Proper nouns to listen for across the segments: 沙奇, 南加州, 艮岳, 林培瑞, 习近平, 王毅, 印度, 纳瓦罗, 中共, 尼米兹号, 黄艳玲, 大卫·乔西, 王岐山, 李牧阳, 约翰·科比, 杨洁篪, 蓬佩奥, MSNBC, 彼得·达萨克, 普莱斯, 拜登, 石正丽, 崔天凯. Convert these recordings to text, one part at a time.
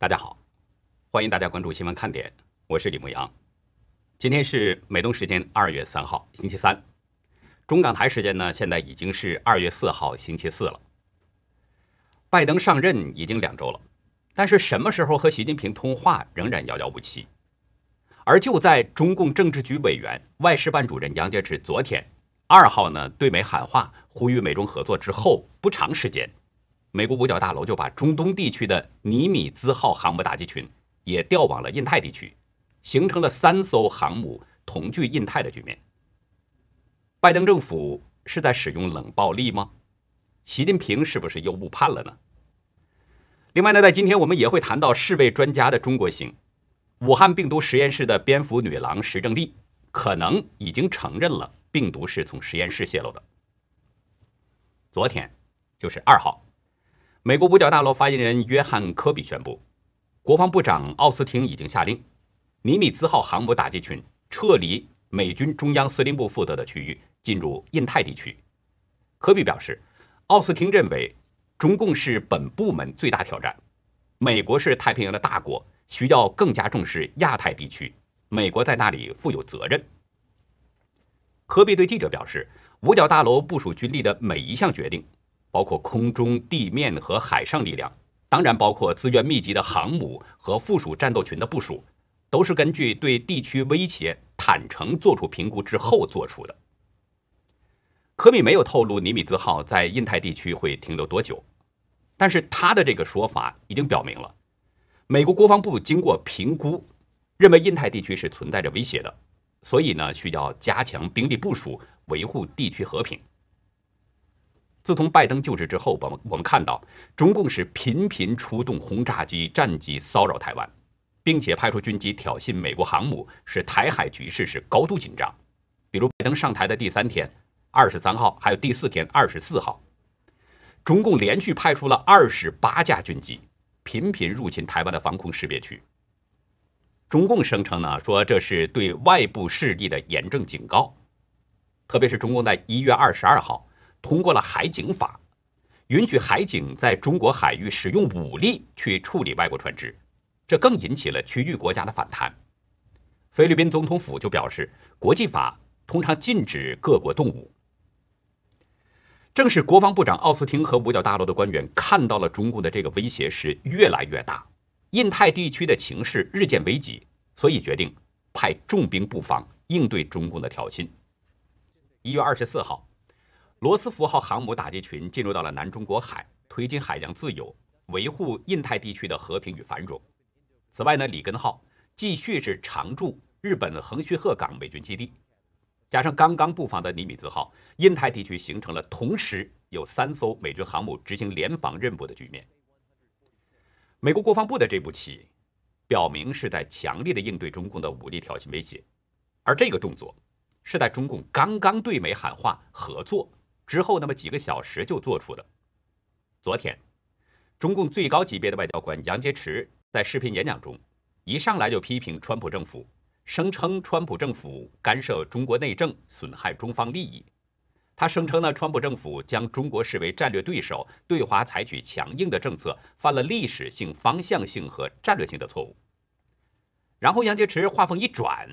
大家好，欢迎大家关注新闻看点，我是李牧阳。今天是美东时间2月3号，星期三。中港台时间呢，现在已经是2月4号，星期四了。拜登上任已经2周了，但是什么时候和习近平通话仍然遥遥无期。而就在中共政治局委员、外事办主任杨洁篪昨天2号呢对美喊话，呼吁美中合作之后，不长时间，美国五角大楼就把中东地区的尼米兹号航母打击群也调往了印太地区，形成了3艘航母同居印太的局面。拜登政府是在使用冷暴力吗？习近平是不是又误判了呢？另外呢，在今天我们也会谈到世卫专家的中国行，武汉病毒实验室的蝙蝠女郎石正丽可能已经承认了病毒是从实验室泄露的。昨天就是2号，美国五角大楼发言人约翰·科比宣布，国防部长奥斯汀已经下令，尼米兹号航母打击群撤离美军中央司令部负责的区域，进入印太地区。科比表示，奥斯汀认为中共是本部门最大挑战，美国是太平洋的大国，需要更加重视亚太地区，美国在那里负有责任。科比对记者表示，五角大楼部署军力的每一项决定，包括空中、地面和海上力量，当然包括资源密集的航母和附属战斗群的部署，都是根据对地区威胁坦诚做出评估之后做出的。科比没有透露尼米兹号在印太地区会停留多久，但是他的这个说法已经表明了，美国国防部经过评估，认为印太地区是存在着威胁的，所以呢，需要加强兵力部署，维护地区和平。自从拜登就职之后，我们看到中共是频频出动轰炸机、战机骚扰台湾，并且派出军机挑衅美国航母，使台海局势是高度紧张。比如拜登上台的第3天23号，还有第4天24号，中共连续派出了28架军机，频频入侵台湾的防空识别区。中共声称呢，说这是对外部势力的严正警告，特别是中共在1月22号。通过了海警法，允许海警在中国海域使用武力去处理外国船只，这更引起了区域国家的反弹。菲律宾总统府就表示，国际法通常禁止各国动武。正是国防部长奥斯汀和五角大楼的官员看到了中共的这个威胁是越来越大，印太地区的情势日渐危急，所以决定派重兵布防，应对中共的挑衅。1月24号。罗斯福号航母打击群进入到了南中国海，推进海洋自由，维护印太地区的和平与繁荣。此外呢，里根号继续是常驻日本横须贺港美军基地，加上刚刚布防的尼米兹号，印太地区形成了同时有3艘美军航母执行联防任务的局面。美国国防部的这步棋，表明是在强力的应对中共的武力挑衅威胁，而这个动作是在中共刚刚对美喊话合作之后那么几个小时就做出的。昨天，中共最高级别的外交官杨洁篪在视频演讲中，一上来就批评川普政府，声称川普政府干涉中国内政，损害中方利益。他声称呢，川普政府将中国视为战略对手，对华采取强硬的政策，犯了历史性、方向性和战略性的错误。然后杨洁篪话锋一转，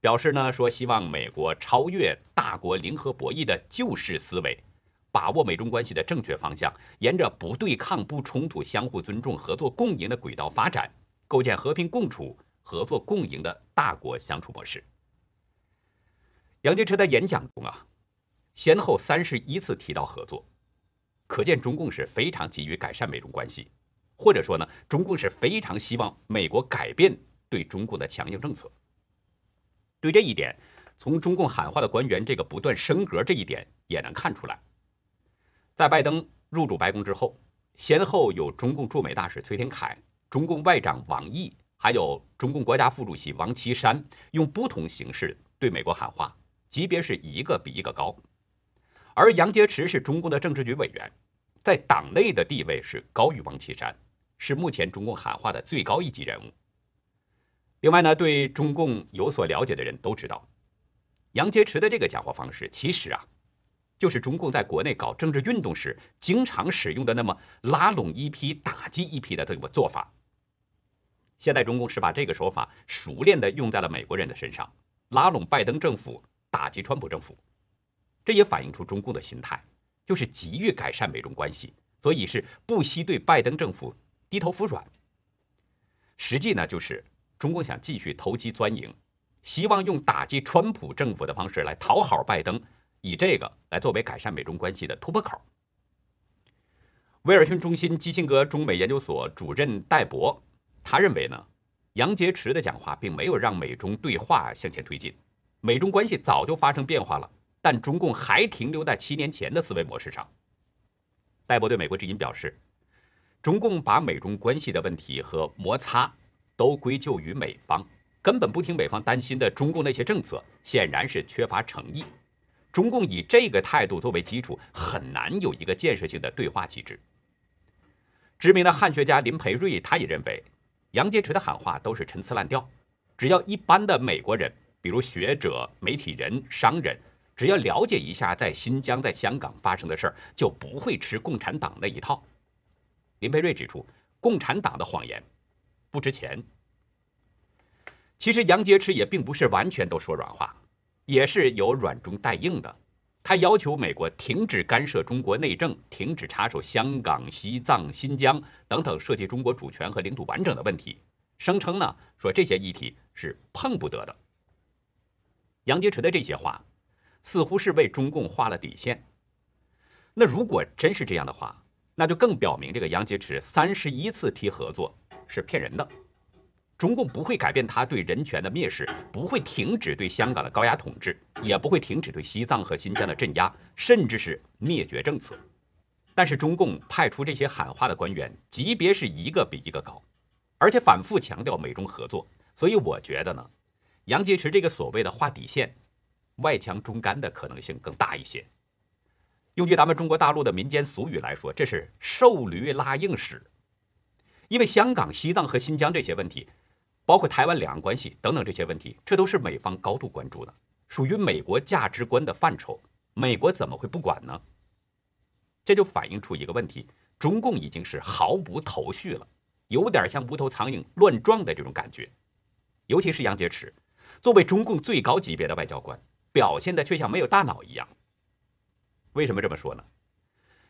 表示呢，说希望美国超越大国零和博弈的旧式思维，把握美中关系的正确方向，沿着不对抗、不冲突、相互尊重、合作共赢的轨道发展，构建和平共处、合作共赢的大国相处模式。杨洁篪在演讲中先后31次提到合作，可见中共是非常急于改善美中关系，或者说呢，中共是非常希望美国改变对中共的强硬政策。对这一点，从中共喊话的官员这个不断升格这一点也能看出来。在拜登入主白宫之后，先后有中共驻美大使崔天凯、中共外长王毅，还有中共国家副主席王岐山，用不同形式对美国喊话，级别是一个比一个高。而杨洁篪是中共的政治局委员，在党内的地位是高于王岐山，是目前中共喊话的最高一级人物。另外呢，对中共有所了解的人都知道，杨洁篪的这个讲话方式，其实就是中共在国内搞政治运动时经常使用的那么拉拢一批、打击一批的这个做法。现在中共是把这个手法熟练地用在了美国人的身上，拉拢拜登政府，打击川普政府。这也反映出中共的心态，就是急于改善美中关系，所以是不惜对拜登政府低头服软。实际呢，就是中共想继续投机钻营，希望用打击川普政府的方式来讨好拜登，以这个来作为改善美中关系的突破口。威尔逊中心基辛格中美研究所主任戴博，他认为呢，杨洁篪的讲话并没有让美中对话向前推进，美中关系早就发生变化了，但中共还停留在7年前的思维模式上。戴博对美国之音表示，中共把美中关系的问题和摩擦都归咎于美方，根本不听美方担心的中共那些政策，显然是缺乏诚意。中共以这个态度作为基础，很难有一个建设性的对话机制。知名的汉学家林培瑞他也认为，杨洁篪的喊话都是陈词滥调，只要一般的美国人，比如学者、媒体人、商人，只要了解一下在新疆、在香港发生的事儿，就不会吃共产党那一套。林培瑞指出，共产党的谎言不值钱。其实杨洁篪也并不是完全都说软话，也是有软中带硬的。他要求美国停止干涉中国内政，停止插手香港、西藏、新疆等等涉及中国主权和领土完整的问题，声称呢说这些议题是碰不得的。杨洁篪的这些话，似乎是为中共画了底线。那如果真是这样的话，那就更表明这个杨洁篪31次提合作是骗人的。中共不会改变他对人权的蔑视，不会停止对香港的高压统治，也不会停止对西藏和新疆的镇压，甚至是灭绝政策。但是中共派出这些喊话的官员，级别是一个比一个高，而且反复强调美中合作。所以我觉得呢，杨洁篪这个所谓的画底线、外强中干的可能性更大一些。用句咱们中国大陆的民间俗语来说，这是瘦驴拉硬屎。因为香港、西藏和新疆这些问题，包括台湾两岸关系等等这些问题，这都是美方高度关注的，属于美国价值观的范畴，美国怎么会不管呢？这就反映出一个问题，中共已经是毫无头绪了，有点像无头苍蝇乱撞的这种感觉。尤其是杨洁篪，作为中共最高级别的外交官，表现的却像没有大脑一样。为什么这么说呢？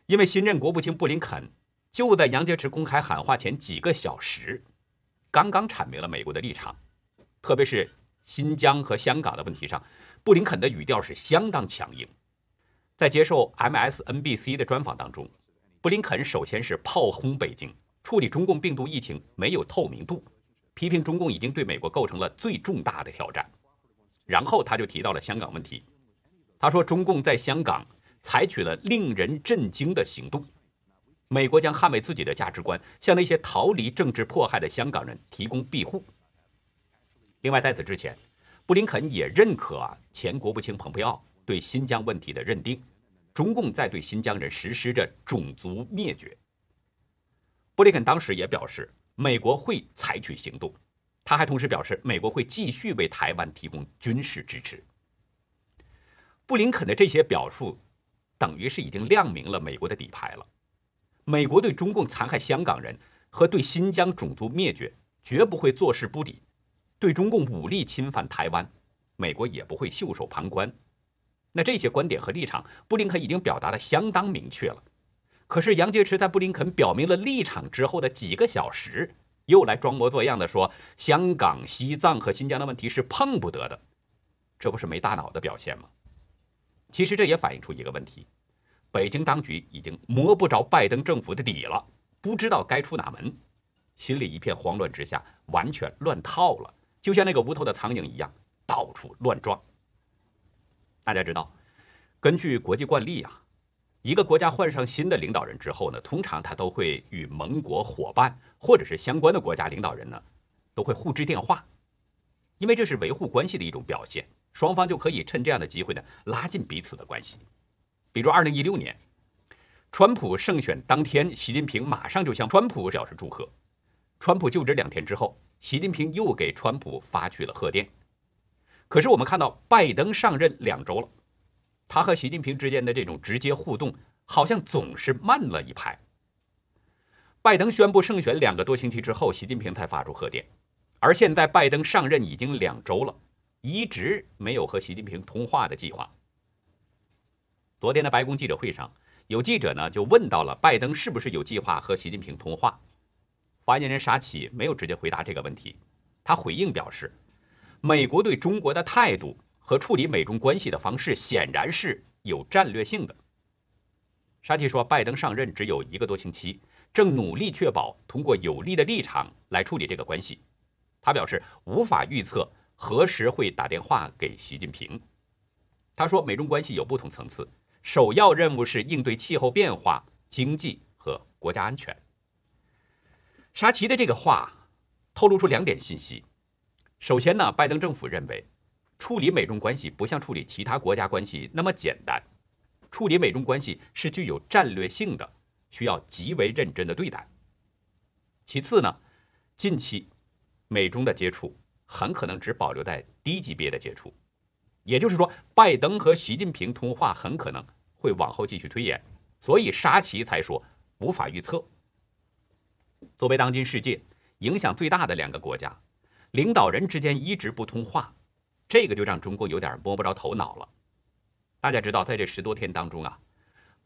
因为新任国务卿布林肯就在杨洁篪公开喊话前几个小时，刚刚阐明了美国的立场，特别是新疆和香港的问题上，布林肯的语调是相当强硬。在接受 MSNBC 的专访当中，布林肯首先是炮轰北京处理中共病毒疫情没有透明度，批评中共已经对美国构成了最重大的挑战。然后他就提到了香港问题，他说中共在香港采取了令人震惊的行动，美国将捍卫自己的价值观，向那些逃离政治迫害的香港人提供庇护。另外，在此之前，布林肯也认可前国务卿蓬佩奥对新疆问题的认定，中共在对新疆人实施着种族灭绝。布林肯当时也表示，美国会采取行动。他还同时表示，美国会继续为台湾提供军事支持。布林肯的这些表述，等于是已经亮明了美国的底牌了。美国对中共残害香港人和对新疆种族灭绝绝不会坐视不理，对中共武力侵犯台湾，美国也不会袖手旁观。那这些观点和立场，布林肯已经表达的相当明确了。可是杨洁篪在布林肯表明了立场之后的几个小时，又来装模作样的说香港、西藏和新疆的问题是碰不得的，这不是没大脑的表现吗？其实这也反映出一个问题，北京当局已经摸不着拜登政府的底了，不知道该出哪门，心里一片慌乱之下，完全乱套了，就像那个无头的苍蝇一样，到处乱撞。大家知道，根据国际惯例一个国家换上新的领导人之后呢，通常他都会与盟国伙伴或者是相关的国家领导人呢，都会互致电话，因为这是维护关系的一种表现，双方就可以趁这样的机会呢，拉近彼此的关系。比如2016年，川普胜选当天，习近平马上就向川普表示祝贺。川普就职2天之后，习近平又给川普发去了贺电。可是我们看到，拜登上任2周了，他和习近平之间的这种直接互动，好像总是慢了一拍。拜登宣布胜选2个多星期之后，习近平才发出贺电，而现在拜登上任已经2周了，一直没有和习近平通话的计划。昨天的白宫记者会上，有记者呢就问到了拜登是不是有计划和习近平通话，发言人沙奇没有直接回答这个问题。他回应表示，美国对中国的态度和处理美中关系的方式显然是有战略性的。沙奇说，拜登上任只有1个多星期，正努力确保通过有力的立场来处理这个关系。他表示无法预测何时会打电话给习近平。他说，美中关系有不同层次，首要任务是应对气候变化、经济和国家安全。沙奇的这个话透露出2点信息。首先呢，拜登政府认为处理美中关系不像处理其他国家关系那么简单。处理美中关系是具有战略性的，需要极为认真的对待。其次呢，近期美中的接触很可能只保留在低级别的接触，也就是说，拜登和习近平通话很可能会往后继续推延，所以沙奇才说无法预测。作为当今世界影响最大的2个国家，领导人之间一直不通话，这个就让中国有点摸不着头脑了。大家知道，在这10多天当中啊，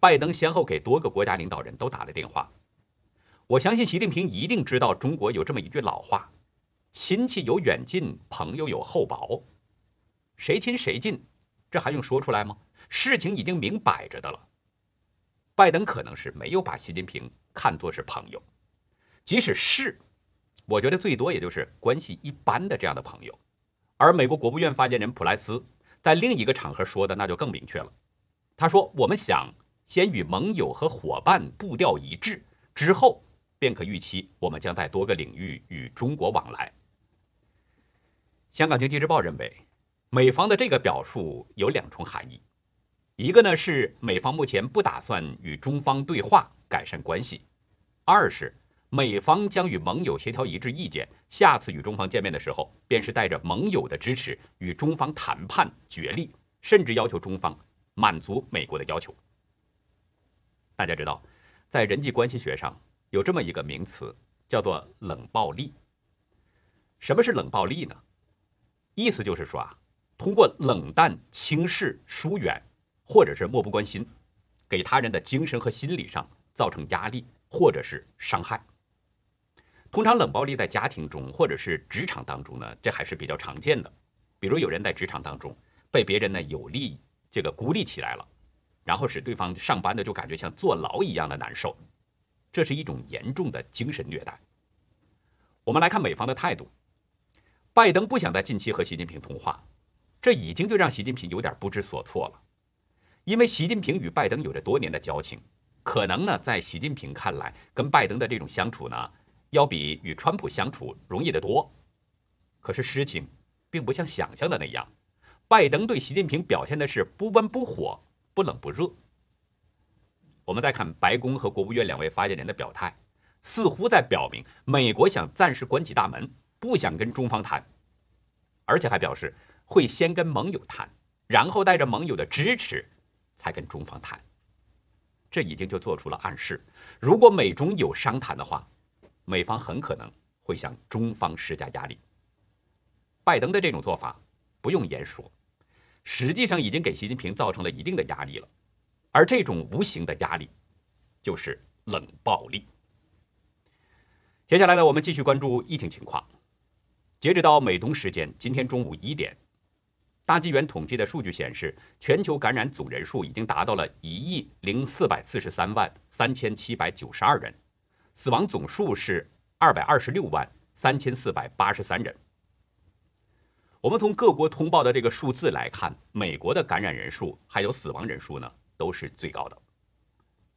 拜登先后给多个国家领导人都打了电话。我相信习近平一定知道中国有这么一句老话，亲戚有远近，朋友有厚薄。谁亲谁近，这还用说出来吗？事情已经明摆着的了。拜登可能是没有把习近平看作是朋友，即使是，我觉得最多也就是关系一般的这样的朋友。而美国国务院发言人普莱斯在另一个场合说的那就更明确了，他说，我们想先与盟友和伙伴步调一致，之后便可预期我们将在多个领域与中国往来。香港经济日报认为，美方的这个表述有2重含义，一个呢是美方目前不打算与中方对话改善关系，二是美方将与盟友协调一致意见，下次与中方见面的时候便是带着盟友的支持与中方谈判决裂，甚至要求中方满足美国的要求。大家知道，在人际关系学上有这么一个名词叫做冷暴力。什么是冷暴力呢？意思就是说通过冷淡、轻视、疏远或者是漠不关心，给他人的精神和心理上造成压力或者是伤害。通常冷暴力在家庭中或者是职场当中呢，这还是比较常见的。比如有人在职场当中被别人呢有力这个孤立起来了，然后使对方上班的就感觉像坐牢一样的难受，这是一种严重的精神虐待。我们来看美方的态度，拜登不想在近期和习近平通话，这已经就让习近平有点不知所措了。因为习近平与拜登有着多年的交情，可能呢在习近平看来，跟拜登的这种相处呢要比与川普相处容易得多。可是事情并不像想象的那样，拜登对习近平表现的是不温不火、不冷不热。我们再看白宫和国务院2位发言人的表态，似乎在表明美国想暂时关起大门，不想跟中方谈，而且还表示会先跟盟友谈，然后带着盟友的支持才跟中方谈。这已经就做出了暗示，如果美中有商谈的话，美方很可能会向中方施加压力。拜登的这种做法不用言说，实际上已经给习近平造成了一定的压力了，而这种无形的压力就是冷暴力。接下来呢，我们继续关注疫情情况。截止到美东时间今天中午1点，大纪元统计的数据显示，全球感染总人数已经达到了104,433,3792人，死亡总数是2,263,483人。我们从各国通报的这个数字来看，美国的感染人数还有死亡人数呢，都是最高的。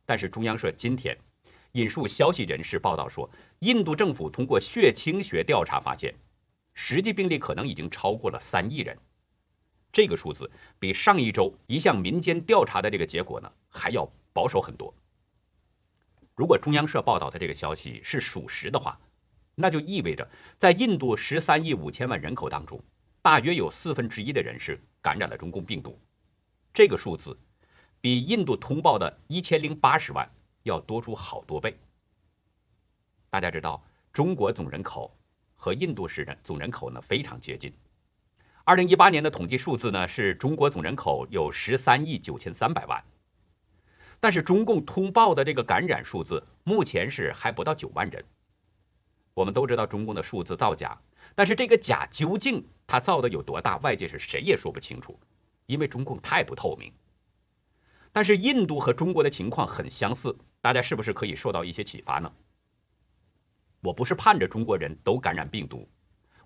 但是中央社今天引述消息人士报道说，印度政府通过血清学调查发现，实际病例可能已经超过了3亿人。这个数字比上一周一项民间调查的这个结果呢，还要保守很多。如果中央社报道的这个消息是属实的话，那就意味着在印度13.5亿人口当中，大约有1/4的人是感染了中共病毒。这个数字比印度通报的1080万要多出好多倍。大家知道，中国总人口和印度时人总人口呢非常接近。2018年的统计数字呢是中国总人口有13亿9300万，但是中共通报的这个感染数字目前是还不到9万人。我们都知道中共的数字造假，但是这个假究竟它造的有多大，外界是谁也说不清楚，因为中共太不透明。但是印度和中国的情况很相似，大家是不是可以受到一些启发呢？我不是盼着中国人都感染病毒，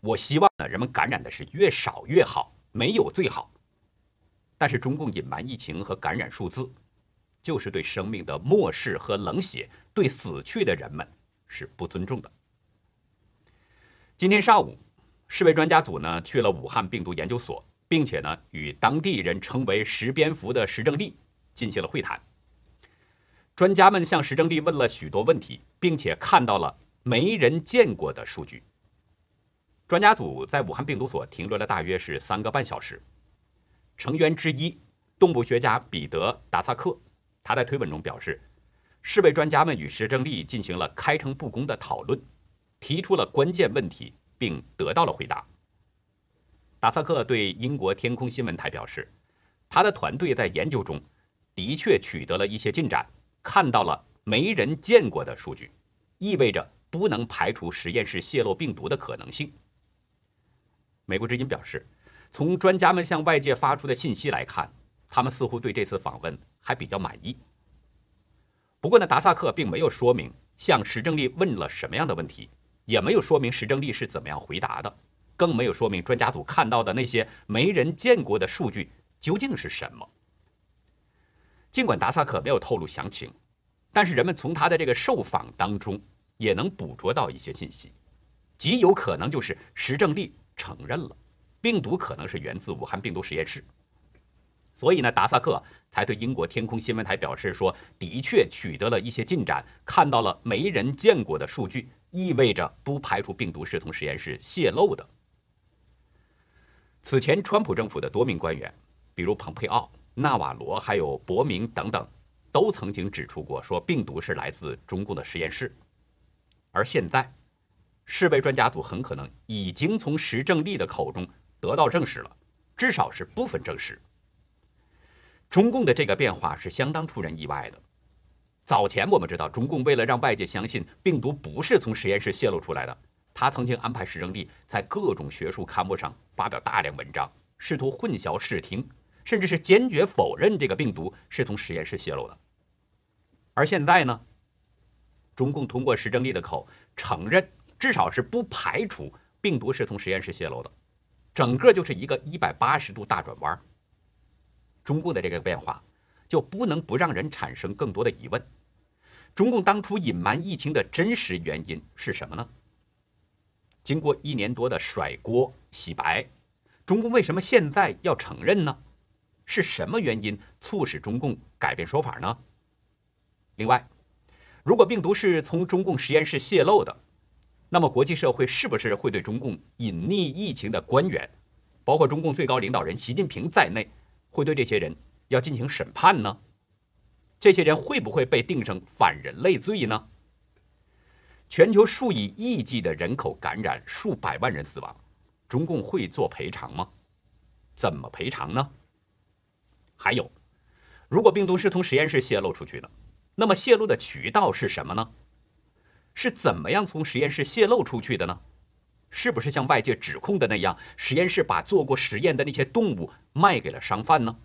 我希望呢人们感染的是越少越好，没有最好。但是中共隐瞒疫情和感染数字，就是对生命的漠视和冷血，对死去的人们是不尊重的。今天上午，世卫专家组呢去了武汉病毒研究所，并且呢与当地人称为食蝙蝠的石正丽进行了会谈。专家们向石正丽问了许多问题，并且看到了没人见过的数据。专家组在武汉病毒所停留了大约是3个半小时。成员之一动物学家彼得·达萨克，他在推文中表示，世卫专家们与石正丽进行了开诚布公的讨论，提出了关键问题，并得到了回答。达萨克对英国天空新闻台表示，他的团队在研究中的确取得了一些进展，看到了没人见过的数据，意味着不能排除实验室泄露病毒的可能性。美国之音表示，从专家们向外界发出的信息来看，他们似乎对这次访问还比较满意。不过呢，达萨克并没有说明向石正丽问了什么样的问题，也没有说明石正丽是怎么样回答的，更没有说明专家组看到的那些没人见过的数据究竟是什么。尽管达萨克没有透露详情，但是人们从他的这个受访当中也能捕捉到一些信息，极有可能就是石正丽承认了病毒可能是源自武汉病毒实验室。所以呢，达萨克才对英国天空新闻台表示说，的确取得了一些进展，看到了没人见过的数据，意味着不排除病毒是从实验室泄露的。此前，川普政府的多名官员，比如蓬佩奥、纳瓦罗还有伯明等等，都曾经指出过说病毒是来自中共的实验室。而现在，世卫专家组很可能已经从石正丽的口中得到证实了，至少是部分证实。中共的这个变化是相当出人意外的。早前我们知道，中共为了让外界相信病毒不是从实验室泄露出来的，他曾经安排石正丽在各种学术刊物上发表大量文章，试图混淆视听，甚至是坚决否认这个病毒是从实验室泄露的。而现在呢？中共通过石正丽的口承认，至少是不排除病毒是从实验室泄露的，整个就是一个180度大转弯。中共的这个变化就不能不让人产生更多的疑问：中共当初隐瞒疫情的真实原因是什么呢？经过1年多的甩锅洗白，中共为什么现在要承认呢？是什么原因促使中共改变说法呢？另外，如果病毒是从中共实验室泄露的，那么国际社会是不是会对中共隐匿疫情的官员，包括中共最高领导人习近平在内，会对这些人要进行审判呢？这些人会不会被定成反人类罪呢？全球数以亿计的人口感染，数百万人死亡，中共会做赔偿吗？怎么赔偿呢？还有，如果病毒是从实验室泄露出去的，那么泄露的渠道是什么呢？是怎么样从实验室泄露出去的呢？是不是像外界指控的那样，实验室把做过实验的那些动物卖给了商贩呢？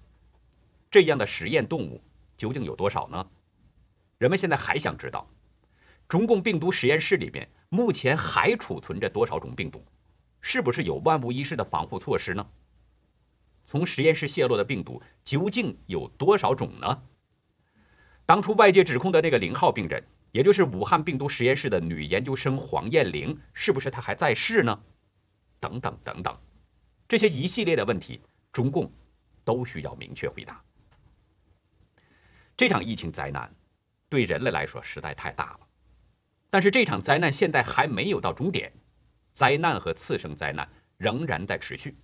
这样的实验动物究竟有多少呢？人们现在还想知道，中共病毒实验室里面目前还储存着多少种病毒？是不是有万无一失的防护措施呢？从实验室泄露的病毒究竟有多少种呢？当初外界指控的那个0号病人，也就是武汉病毒实验室的女研究生黄艳玲，是不是她还在世呢？等等等等，这些一系列的问题，中共都需要明确回答。这场疫情灾难对人类来说实在太大了，但是这场灾难现在还没有到终点，灾难和次生灾难仍然在持续。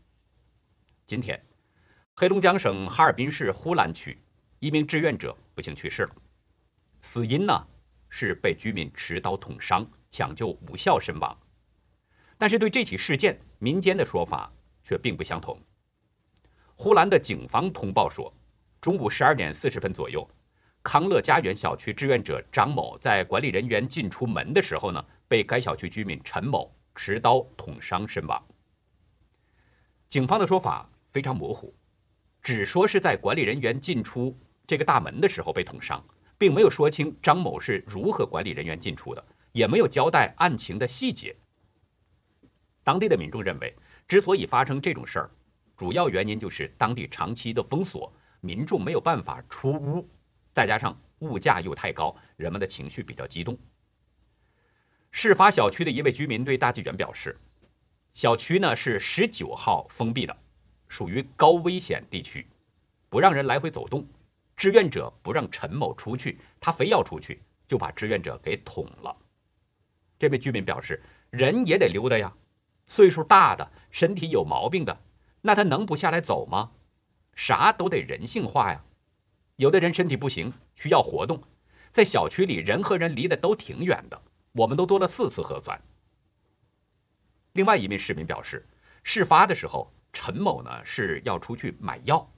今天，黑龙江省哈尔滨市呼兰区一名志愿者不幸去世了，死因呢是被居民持刀捅伤，抢救无效身亡。但是对这起事件，民间的说法却并不相同。呼兰的警方通报说，中午12点40分左右，康乐家园小区志愿者张某在管理人员进出门的时候呢，被该小区居民陈某持刀捅伤身亡。警方的说法非常模糊，只说是在管理人员进出这个大门的时候被捅伤，并没有说清张某是如何管理人员进出的，也没有交代案情的细节。当地的民众认为，之所以发生这种事儿，主要原因就是当地长期的封锁，民众没有办法出屋，再加上物价又太高，人们的情绪比较激动。事发小区的一位居民对大纪元表示，小区呢是19号封闭的，属于高危险地区，不让人来回走动。志愿者不让陈某出去，他非要出去，就把志愿者给捅了。这位居民表示，人也得溜达呀，岁数大的，身体有毛病的，那他能不下来走吗？啥都得人性化呀。有的人身体不行，需要活动，在小区里人和人离得都挺远的，我们都多了4次核酸。另外一名市民表示，事发的时候，陈某呢是要出去买药，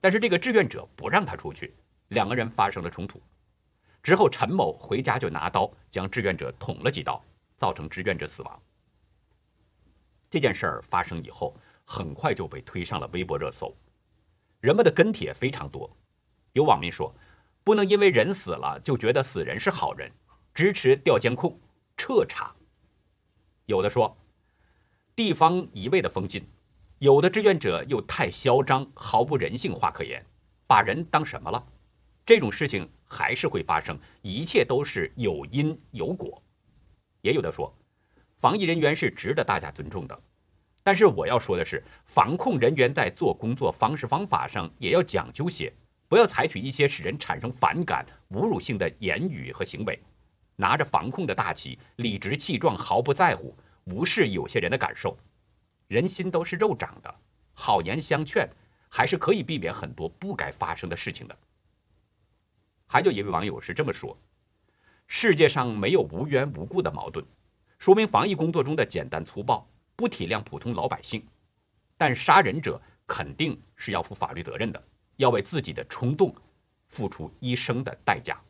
但是这个志愿者不让他出去，两个人发生了冲突。之后，陈某回家就拿刀将志愿者捅了几刀，造成志愿者死亡。这件事儿发生以后，很快就被推上了微博热搜，人们的跟帖非常多。有网民说，不能因为人死了就觉得死人是好人，支持调监控、彻查。有的说，地方一味的封禁，有的志愿者又太嚣张，毫不人性化可言，把人当什么了？这种事情还是会发生，一切都是有因有果。也有的说，防疫人员是值得大家尊重的，但是我要说的是，防控人员在做工作方式方法上也要讲究些，不要采取一些使人产生反感、侮辱性的言语和行为，拿着防控的大旗，理直气壮，毫不在乎，无视有些人的感受。人心都是肉长的，好言相劝还是可以避免很多不该发生的事情的。还有一位网友是这么说，世界上没有无缘无故的矛盾，说明防疫工作中的简单粗暴，不体谅普通老百姓。但杀人者肯定是要负法律责任的，要为自己的冲动付出一生的代价。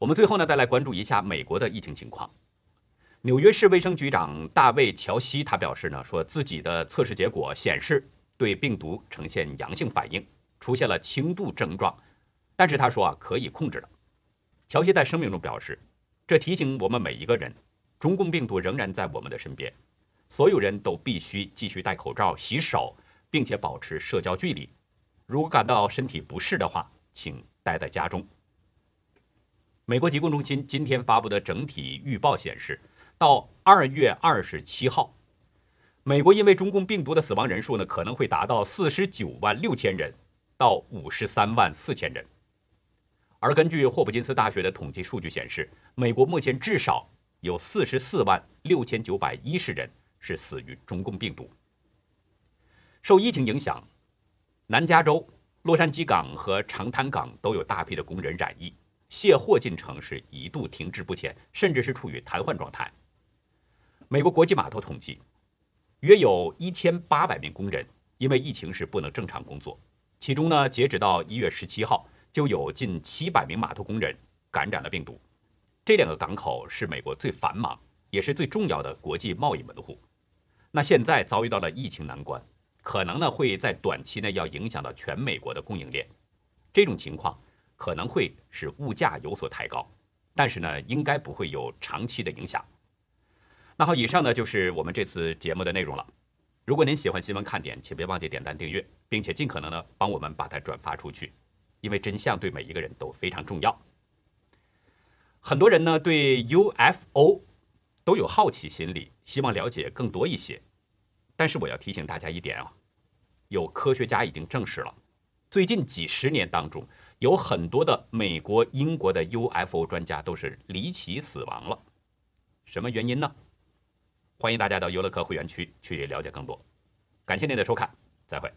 我们最后呢，再来关注一下美国的疫情情况。纽约市卫生局长大卫·乔西他表示呢，说自己的测试结果显示对病毒呈现阳性反应，出现了轻度症状，但是他说可以控制了。乔西在声明中表示，这提醒我们每一个人，中共病毒仍然在我们的身边，所有人都必须继续戴口罩、洗手，并且保持社交距离。如果感到身体不适的话，请待在家中。美国疾控中心今天发布的整体预报显示，到2月27号，美国因为中共病毒的死亡人数呢，可能会达到49万6000人到53万4000人。而根据霍普金斯大学的统计数据显示，美国目前至少有44万6910人是死于中共病毒。受疫情影响，南加州、洛杉矶港和长滩港都有大批的工人染疫，卸货进程是一度停滞不前，甚至是处于瘫痪状态。美国国际码头统计，约有1800名工人因为疫情是不能正常工作，其中呢，截止到1月17号，就有近700名码头工人感染了病毒。这两个港口是美国最繁忙也是最重要的国际贸易门户。那现在遭遇到了疫情难关，可能呢会在短期内要影响到全美国的供应链，这种情况可能会使物价有所抬高，但是呢，应该不会有长期的影响。那好，以上呢就是我们这次节目的内容了。如果您喜欢新闻看点，请别忘记点赞订阅，并且尽可能呢帮我们把它转发出去，因为真相对每一个人都非常重要。很多人呢对 UFO 都有好奇心理，希望了解更多一些。但是我要提醒大家一点啊，有科学家已经证实了，最近几十年当中，有很多的美国、英国的 UFO 专家都是离奇死亡了。什么原因呢？欢迎大家到优乐客会员区去了解更多。感谢您的收看，再会。